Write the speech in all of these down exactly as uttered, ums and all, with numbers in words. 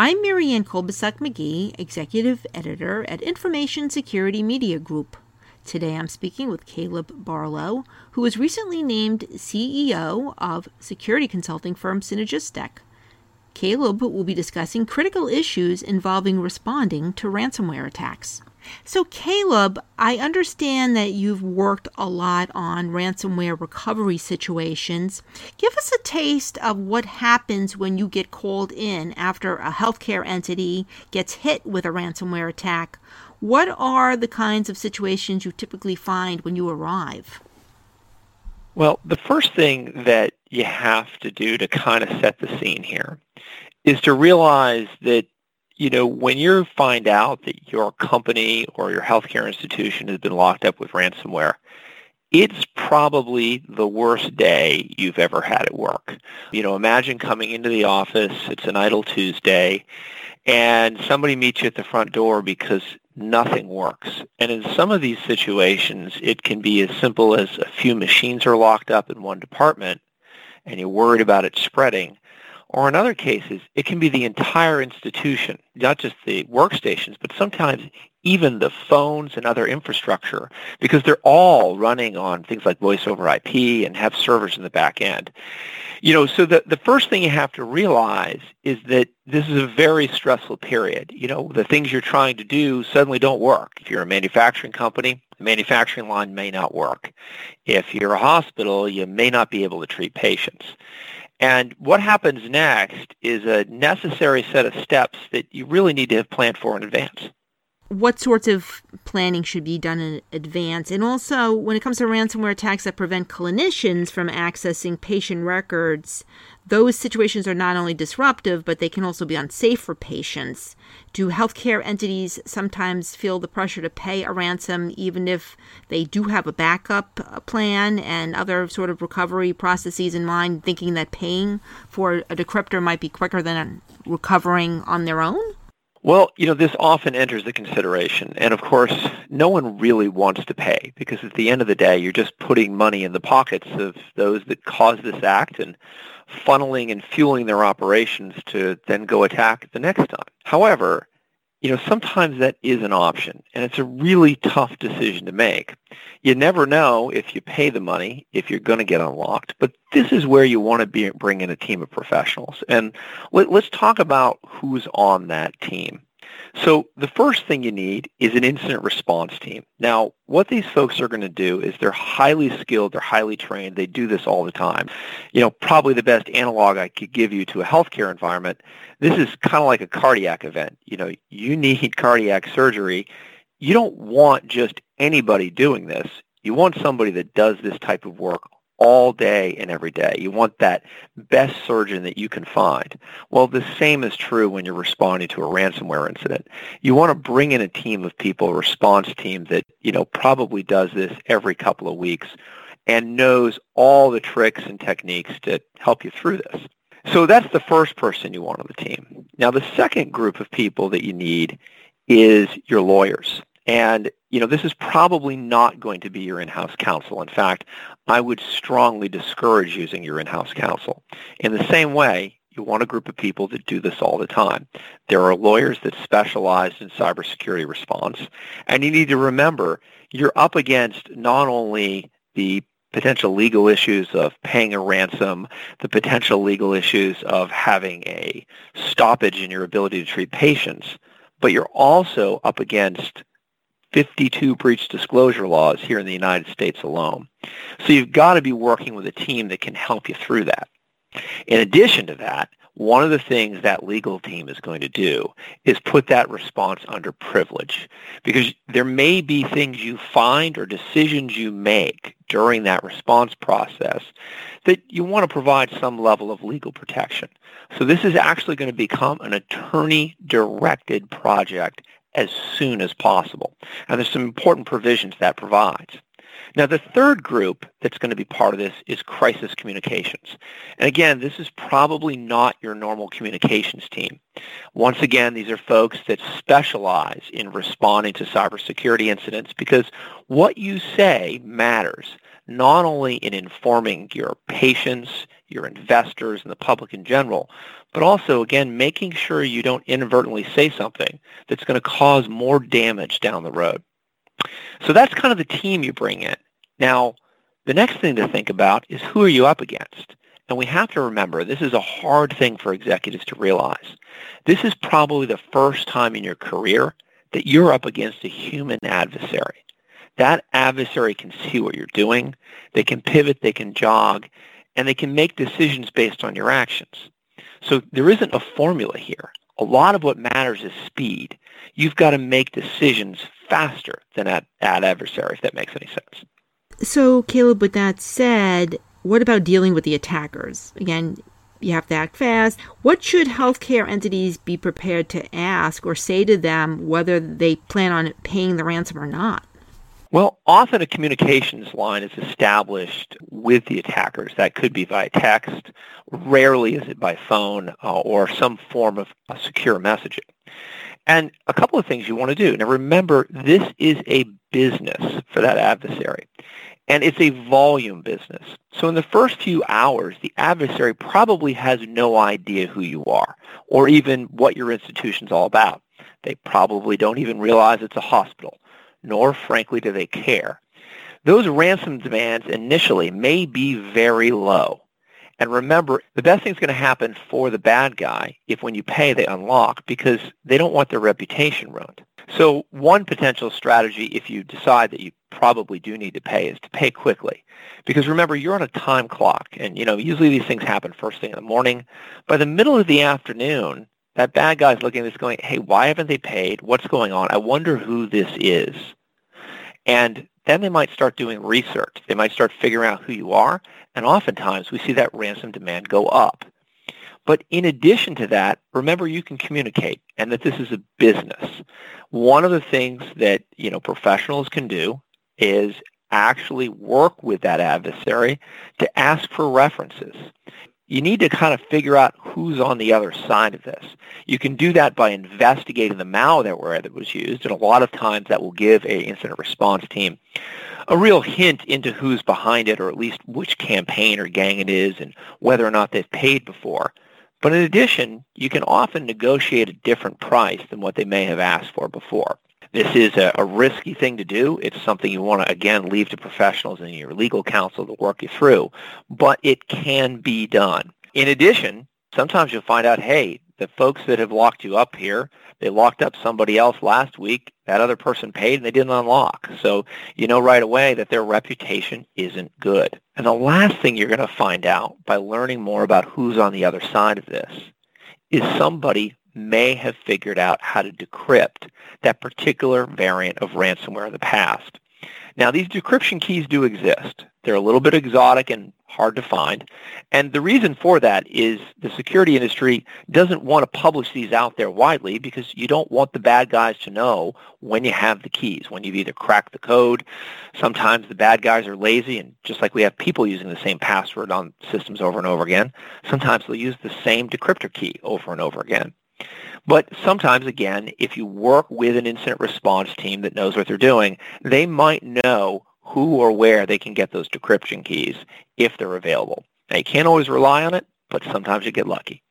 I'm Marianne Kolbusak-McGee, Executive Editor at Information Security Media Group. Today I'm speaking with Caleb Barlow, who was recently named C E O of security consulting firm Cynergistek. Caleb will be discussing critical issues involving responding to ransomware attacks. So Caleb, I understand that you've worked a lot on ransomware recovery situations. Give us a taste of what happens when you get called in after a healthcare entity gets hit with a ransomware attack. What are the kinds of situations you typically find when you arrive? Well, the first thing that you have to do to kind of set the scene here is to realize that You know, when you find out that your company or your healthcare institution has been locked up with ransomware, it's probably the worst day you've ever had at work. You know, imagine coming into the office, it's an idle Tuesday, and somebody meets you at the front door because nothing works. And in some of these situations, it can be as simple as a few machines are locked up in one department, and you're worried about it spreading. Or in other cases, it can be the entire institution, not just the workstations, but sometimes even the phones and other infrastructure, because they're all running on things like voice over I P and have servers in the back end. You know, so the, the first thing you have to realize is that this is a very stressful period. You know, the things you're trying to do suddenly don't work. If you're a manufacturing company, the manufacturing line may not work. If you're a hospital, you may not be able to treat patients. And what happens next is a necessary set of steps that you really need to have planned for in advance. What sorts of planning should be done in advance? And also, when it comes to ransomware attacks that prevent clinicians from accessing patient records, those situations are not only disruptive, but they can also be unsafe for patients. Do healthcare entities sometimes feel the pressure to pay a ransom, even if they do have a backup plan and other sort of recovery processes in mind, thinking that paying for a decryptor might be quicker than recovering on their own? Well, you know, this often enters the consideration. And of course, no one really wants to pay because at the end of the day, you're just putting money in the pockets of those that caused this act and funneling and fueling their operations to then go attack the next time. However, you know, sometimes that is an option, and it's a really tough decision to make. You never know if you pay the money, if you're going to get unlocked, but this is where you want to be, bring in a team of professionals. And let, let's talk about who's on that team. So the first thing you need is an incident response team. Now, what these folks are going to do is they're highly skilled, they're highly trained, they do this all the time. You know, probably the best analog I could give you to a healthcare environment, this is kind of like a cardiac event. You know, you need cardiac surgery. You don't want just anybody doing this. You want somebody that does this type of work all day and every day. You want that best surgeon that you can find. Well, the same is true when you're responding to a ransomware incident. You want to bring in a team of people, a response team that, you know, probably does this every couple of weeks and knows all the tricks and techniques to help you through this. So that's the first person you want on the team. Now, the second group of people that you need is your lawyers. And, you know, this is probably not going to be your in-house counsel. In fact, I would strongly discourage using your in-house counsel. In the same way, you want a group of people that do this all the time. There are lawyers that specialize in cybersecurity response. And you need to remember, you're up against not only the potential legal issues of paying a ransom, the potential legal issues of having a stoppage in your ability to treat patients, but you're also up against fifty-two breach disclosure laws here in the United States alone. So you've got to be working with a team that can help you through that. In addition to that, one of the things that legal team is going to do is put that response under privilege, because there may be things you find or decisions you make during that response process that you want to provide some level of legal protection. So this is actually going to become an attorney-directed project as soon as possible. And there's some important provisions that provides. Now, the third group that's going to be part of this is crisis communications. And again, this is probably not your normal communications team. Once again, these are folks that specialize in responding to cybersecurity incidents because what you say matters, not only in informing your patients, your investors, and the public in general. But also, again, making sure you don't inadvertently say something that's going to cause more damage down the road. So that's kind of the team you bring in. Now, the next thing to think about is who are you up against? And we have to remember, this is a hard thing for executives to realize. This is probably the first time in your career that you're up against a human adversary. That adversary can see what you're doing, they can pivot, they can jog, and they can make decisions based on your actions. So there isn't a formula here. A lot of what matters is speed. You've got to make decisions faster than that adversary, if that makes any sense. So, Caleb, with that said, what about dealing with the attackers? Again, you have to act fast. What should healthcare entities be prepared to ask or say to them whether they plan on paying the ransom or not? Well, often a communications line is established with the attackers. That could be by text. Rarely is it by phone uh, or some form of uh, secure messaging. And a couple of things you want to do. Now, remember, this is a business for that adversary. And it's a volume business. So in the first few hours, the adversary probably has no idea who you are or even what your institution's all about. They probably don't even realize it's a hospital, nor, frankly, do they care. Those ransom demands initially may be very low. And remember, the best thing's going to happen for the bad guy if when you pay, they unlock because they don't want their reputation ruined. So one potential strategy, if you decide that you probably do need to pay, is to pay quickly. Because remember, you're on a time clock, and you know usually these things happen first thing in the morning. By the middle of the afternoon, that bad guy's looking at this going, hey, why haven't they paid? What's going on? I wonder who this is. And then they might start doing research. They might start figuring out who you are, and oftentimes we see that ransom demand go up. But in addition to that, remember you can communicate and that this is a business. One of the things that, you know, professionals can do is actually work with that adversary to ask for references. You need to kind of figure out who's on the other side of this. You can do that by investigating the malware that was used, and a lot of times that will give an incident response team a real hint into who's behind it, or at least which campaign or gang it is and whether or not they've paid before. But in addition, you can often negotiate a different price than what they may have asked for before. This is a, a risky thing to do. It's something you want to, again, leave to professionals and your legal counsel to work you through, but it can be done. In addition, sometimes you'll find out, hey, the folks that have locked you up here, they locked up somebody else last week, that other person paid, and they didn't unlock. So you know right away that their reputation isn't good. And the last thing you're going to find out by learning more about who's on the other side of this is somebody may have figured out how to decrypt that particular variant of ransomware in the past. Now, these decryption keys do exist. They're a little bit exotic and hard to find. And the reason for that is the security industry doesn't want to publish these out there widely because you don't want the bad guys to know when you have the keys, when you've either cracked the code. Sometimes the bad guys are lazy, and just like we have people using the same password on systems over and over again, sometimes they'll use the same decryptor key over and over again. But sometimes, again, if you work with an incident response team that knows what they're doing, they might know who or where they can get those decryption keys if they're available. Now, you can't always rely on it, but sometimes you get lucky.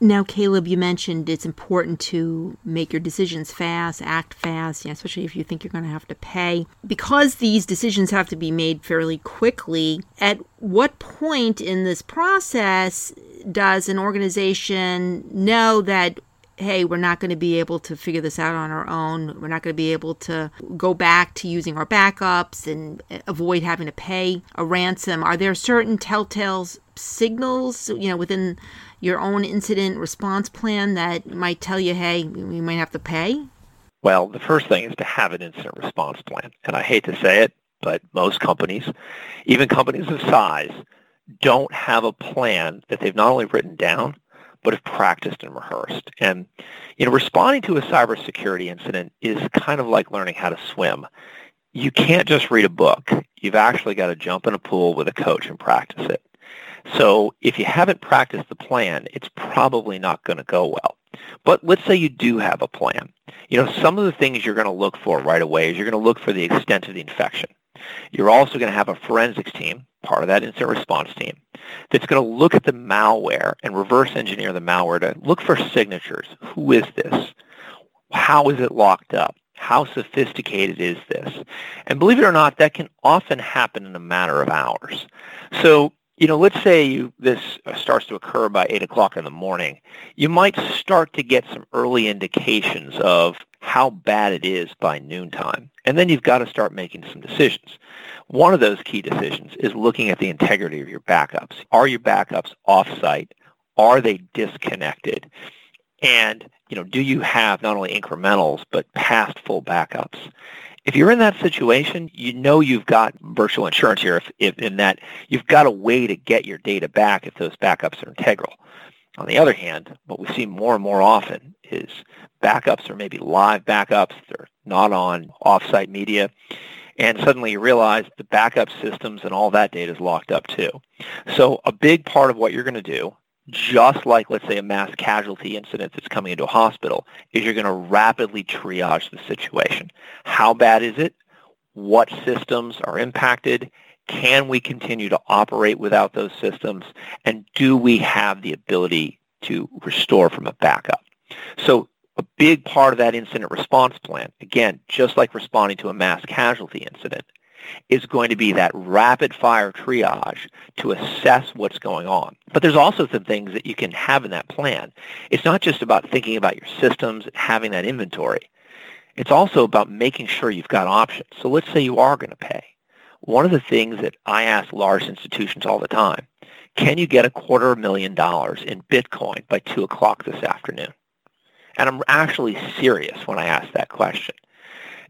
Now, Caleb, you mentioned it's important to make your decisions fast, act fast, yeah, especially if you think you're going to have to pay. Because these decisions have to be made fairly quickly, at what point in this process does an organization know that, hey, we're not going to be able to figure this out on our own. We're not going to be able to go back to using our backups and avoid having to pay a ransom. Are there certain telltale signals, you know, within your own incident response plan that might tell you, hey, we might have to pay? Well, the first thing is to have an incident response plan. And I hate to say it, but most companies, even companies of size, don't have a plan that they've not only written down, but have practiced and rehearsed. And, you know, responding to a cybersecurity incident is kind of like learning how to swim. You can't just read a book. You've actually got to jump in a pool with a coach and practice it. So if you haven't practiced the plan, it's probably not going to go well. But let's say you do have a plan. You know, some of the things you're going to look for right away is you're going to look for the extent of the infection. You're also going to have a forensics team, part of that incident response team, that's going to look at the malware and reverse engineer the malware to look for signatures. Who is this? How is it locked up? How sophisticated is this? And believe it or not, that can often happen in a matter of hours. So, you know, let's say you, this starts to occur by eight o'clock in the morning. You might start to get some early indications of how bad it is by noontime. And then you've got to start making some decisions. One of those key decisions is looking at the integrity of your backups. Are your backups off-site? Are they disconnected? And, you know, do you have not only incrementals, but past full backups? If you're in that situation, you know you've got virtual insurance here if, if in that you've got a way to get your data back if those backups are integral. On the other hand, what we see more and more often is backups are maybe live backups. They're not on off-site media. And suddenly you realize the backup systems and all that data is locked up too. So a big part of what you're going to do, just like, let's say, a mass casualty incident that's coming into a hospital, is you're going to rapidly triage the situation. How bad is it? What systems are impacted? Can we continue to operate without those systems? And do we have the ability to restore from a backup? So a big part of that incident response plan, again, just like responding to a mass casualty incident, is going to be that rapid-fire triage to assess what's going on. But there's also some things that you can have in that plan. It's not just about thinking about your systems and having that inventory. It's also about making sure you've got options. So let's say you are going to pay. One of the things that I ask large institutions all the time, can you get a quarter of a million dollars in Bitcoin by two o'clock this afternoon? And I'm actually serious when I ask that question.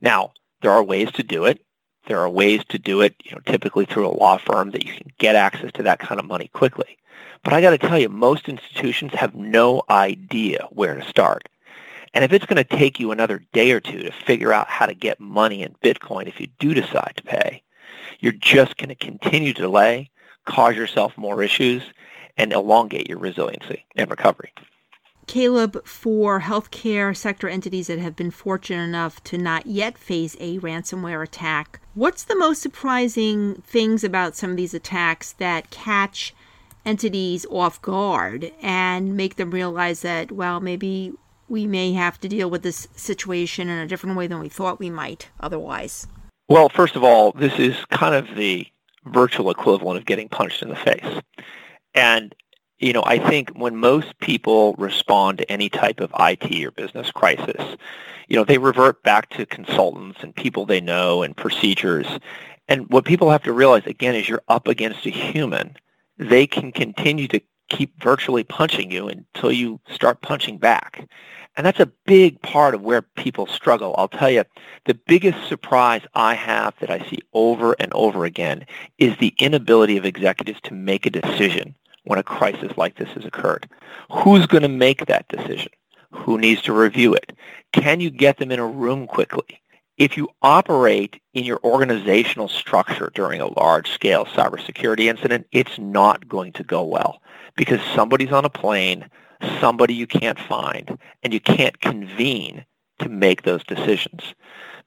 Now, there are ways to do it. There are ways to do it, you know, typically through a law firm that you can get access to that kind of money quickly. But I got to tell you, most institutions have no idea where to start. And if it's going to take you another day or two to figure out how to get money in Bitcoin if you do decide to pay, you're just going to continue to delay, cause yourself more issues, and elongate your resiliency and recovery. Caleb, for healthcare sector entities that have been fortunate enough to not yet face a ransomware attack, what's the most surprising things about some of these attacks that catch entities off guard and make them realize that, well, maybe we may have to deal with this situation in a different way than we thought we might otherwise? Well, first of all, this is kind of the virtual equivalent of getting punched in the face. And you know, I think when most people respond to any type of I T or business crisis, you know, they revert back to consultants and people they know and procedures. And what people have to realize, again, is you're up against a human. They can continue to keep virtually punching you until you start punching back. And that's a big part of where people struggle. I'll tell you, the biggest surprise I have that I see over and over again is the inability of executives to make a decision when a crisis like this has occurred. Who's going to make that decision? Who needs to review it? Can you get them in a room quickly? If you operate in your organizational structure during a large-scale cybersecurity incident, it's not going to go well because somebody's on a plane, somebody you can't find, and you can't convene to make those decisions.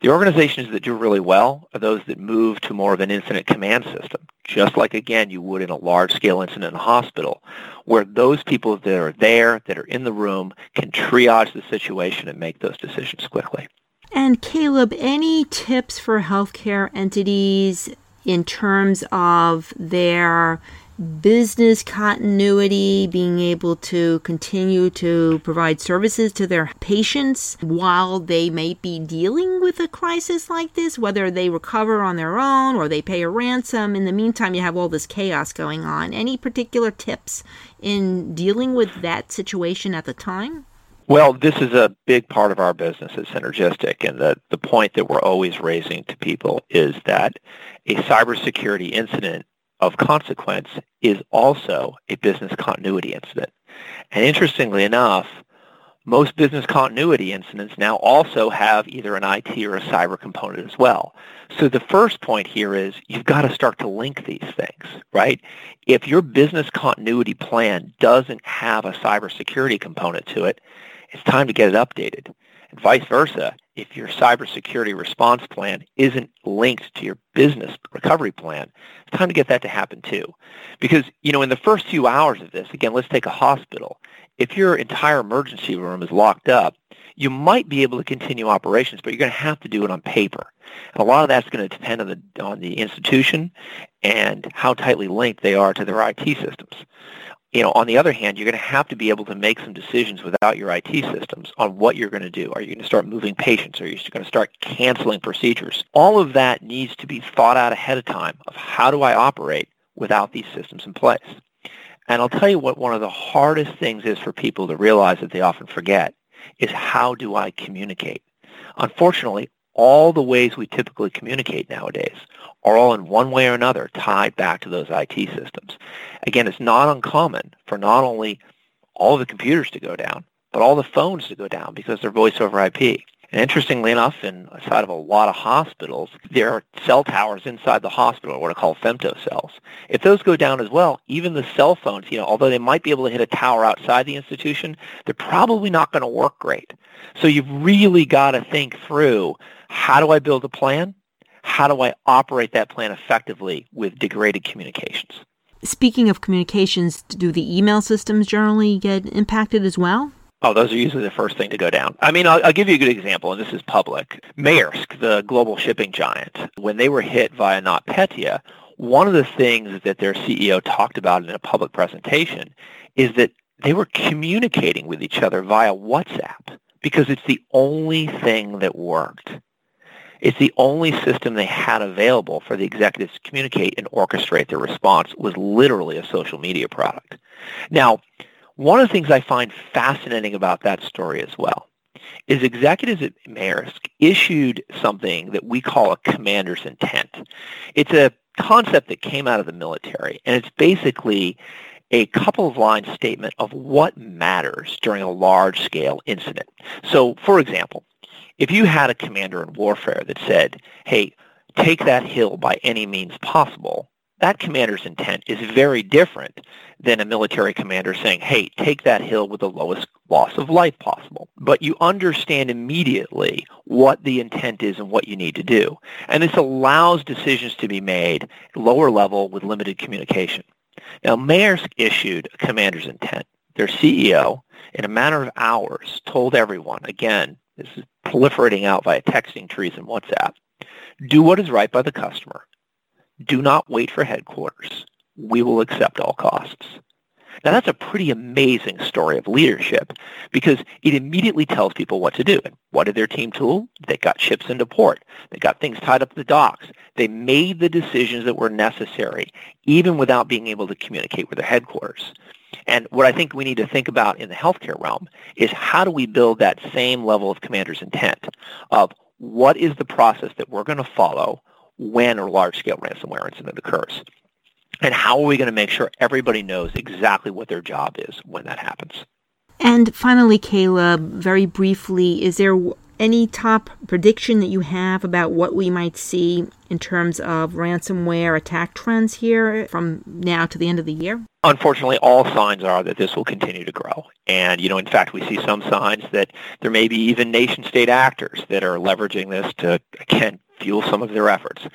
The organizations that do really well are those that move to more of an incident command system, just like, again, you would in a large-scale incident in a hospital, where those people that are there, that are in the room, can triage the situation and make those decisions quickly. And Caleb, any tips for healthcare entities in terms of their business continuity, being able to continue to provide services to their patients while they may be dealing with a crisis like this, whether they recover on their own or they pay a ransom? In the meantime, you have all this chaos going on. Any particular tips in dealing with that situation at the time? Well, this is a big part of our business at Cynergistek, and the, the point that we're always raising to people is that a cybersecurity incident of consequence is also a business continuity incident. And interestingly enough, most business continuity incidents now also have either an I T or a cyber component as well. So the first point here is you've got to start to link these things, right? If your business continuity plan doesn't have a cybersecurity component to it, it's time to get it updated. And vice versa, if your cybersecurity response plan isn't linked to your business recovery plan, it's time to get that to happen too. Because, you know, in the first few hours of this, again, let's take a hospital. If your entire emergency room is locked up, you might be able to continue operations, but you're going to have to do it on paper. And a lot of that's going to depend on the on the institution and how tightly linked they are to their I T systems. You know, on the other hand, you're going to have to be able to make some decisions without your I T systems on what you're going to do. Are you going to start moving patients? Are you going to start canceling procedures? All of that needs to be thought out ahead of time of how do I operate without these systems in place. And I'll tell you what one of the hardest things is for people to realize that they often forget is how do I communicate? Unfortunately, all the ways we typically communicate nowadays are all in one way or another tied back to those I T systems. Again, it's not uncommon for not only all the computers to go down, but all the phones to go down because they're voice over I P. And interestingly enough, inside of a lot of hospitals, there are cell towers inside the hospital, what I call femto cells. If those go down as well, even the cell phones, you know, although they might be able to hit a tower outside the institution, they're probably not going to work great. So you've really got to think through, how do I build a plan? How do I operate that plan effectively with degraded communications? Speaking of communications, do the email systems generally get impacted as well? Oh, those are usually the first thing to go down. I mean, I'll, I'll give you a good example, and this is public. Maersk, the global shipping giant, when they were hit via NotPetya, one of the things that their C E O talked about in a public presentation is that they were communicating with each other via WhatsApp because it's the only thing that worked. It's the only system they had available for the executives to communicate and orchestrate their response was literally a social media product. Now, one of the things I find fascinating about that story as well is executives at Maersk issued something that we call a commander's intent. It's a concept that came out of the military, and it's basically a couple of line statement of what matters during a large-scale incident. So, for example, if you had a commander in warfare that said, hey, take that hill by any means possible, that commander's intent is very different than a military commander saying, hey, take that hill with the lowest loss of life possible. But you understand immediately what the intent is and what you need to do. And this allows decisions to be made lower level with limited communication. Now, Maersk issued a commander's intent. Their C E O, in a matter of hours, told everyone, again, this is proliferating out via texting trees and WhatsApp, do what is right by the customer. Do not wait for headquarters. We will accept all costs. Now, that's a pretty amazing story of leadership because it immediately tells people what to do. And what did their team do? They got ships into port. They got things tied up at the docks. They made the decisions that were necessary, even without being able to communicate with their headquarters. And what I think we need to think about in the healthcare realm is how do we build that same level of commander's intent of what is the process that we're going to follow when a large-scale ransomware incident occurs. And how are we going to make sure everybody knows exactly what their job is when that happens? And finally, Caleb, very briefly, is there any top prediction that you have about what we might see in terms of ransomware attack trends here from now to the end of the year? Unfortunately, all signs are that this will continue to grow. And, you know, in fact, we see some signs that there may be even nation-state actors that are leveraging this to, again, fuel some of their efforts.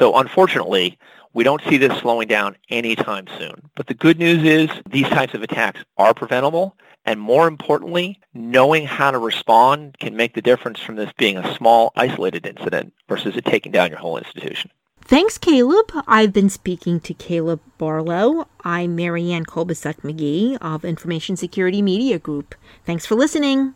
So unfortunately, we don't see this slowing down anytime soon. But the good news is these types of attacks are preventable. And more importantly, knowing how to respond can make the difference from this being a small, isolated incident versus it taking down your whole institution. Thanks, Caleb. I've been speaking to Caleb Barlow. I'm Marianne Kolbusak-McGee of Information Security Media Group. Thanks for listening.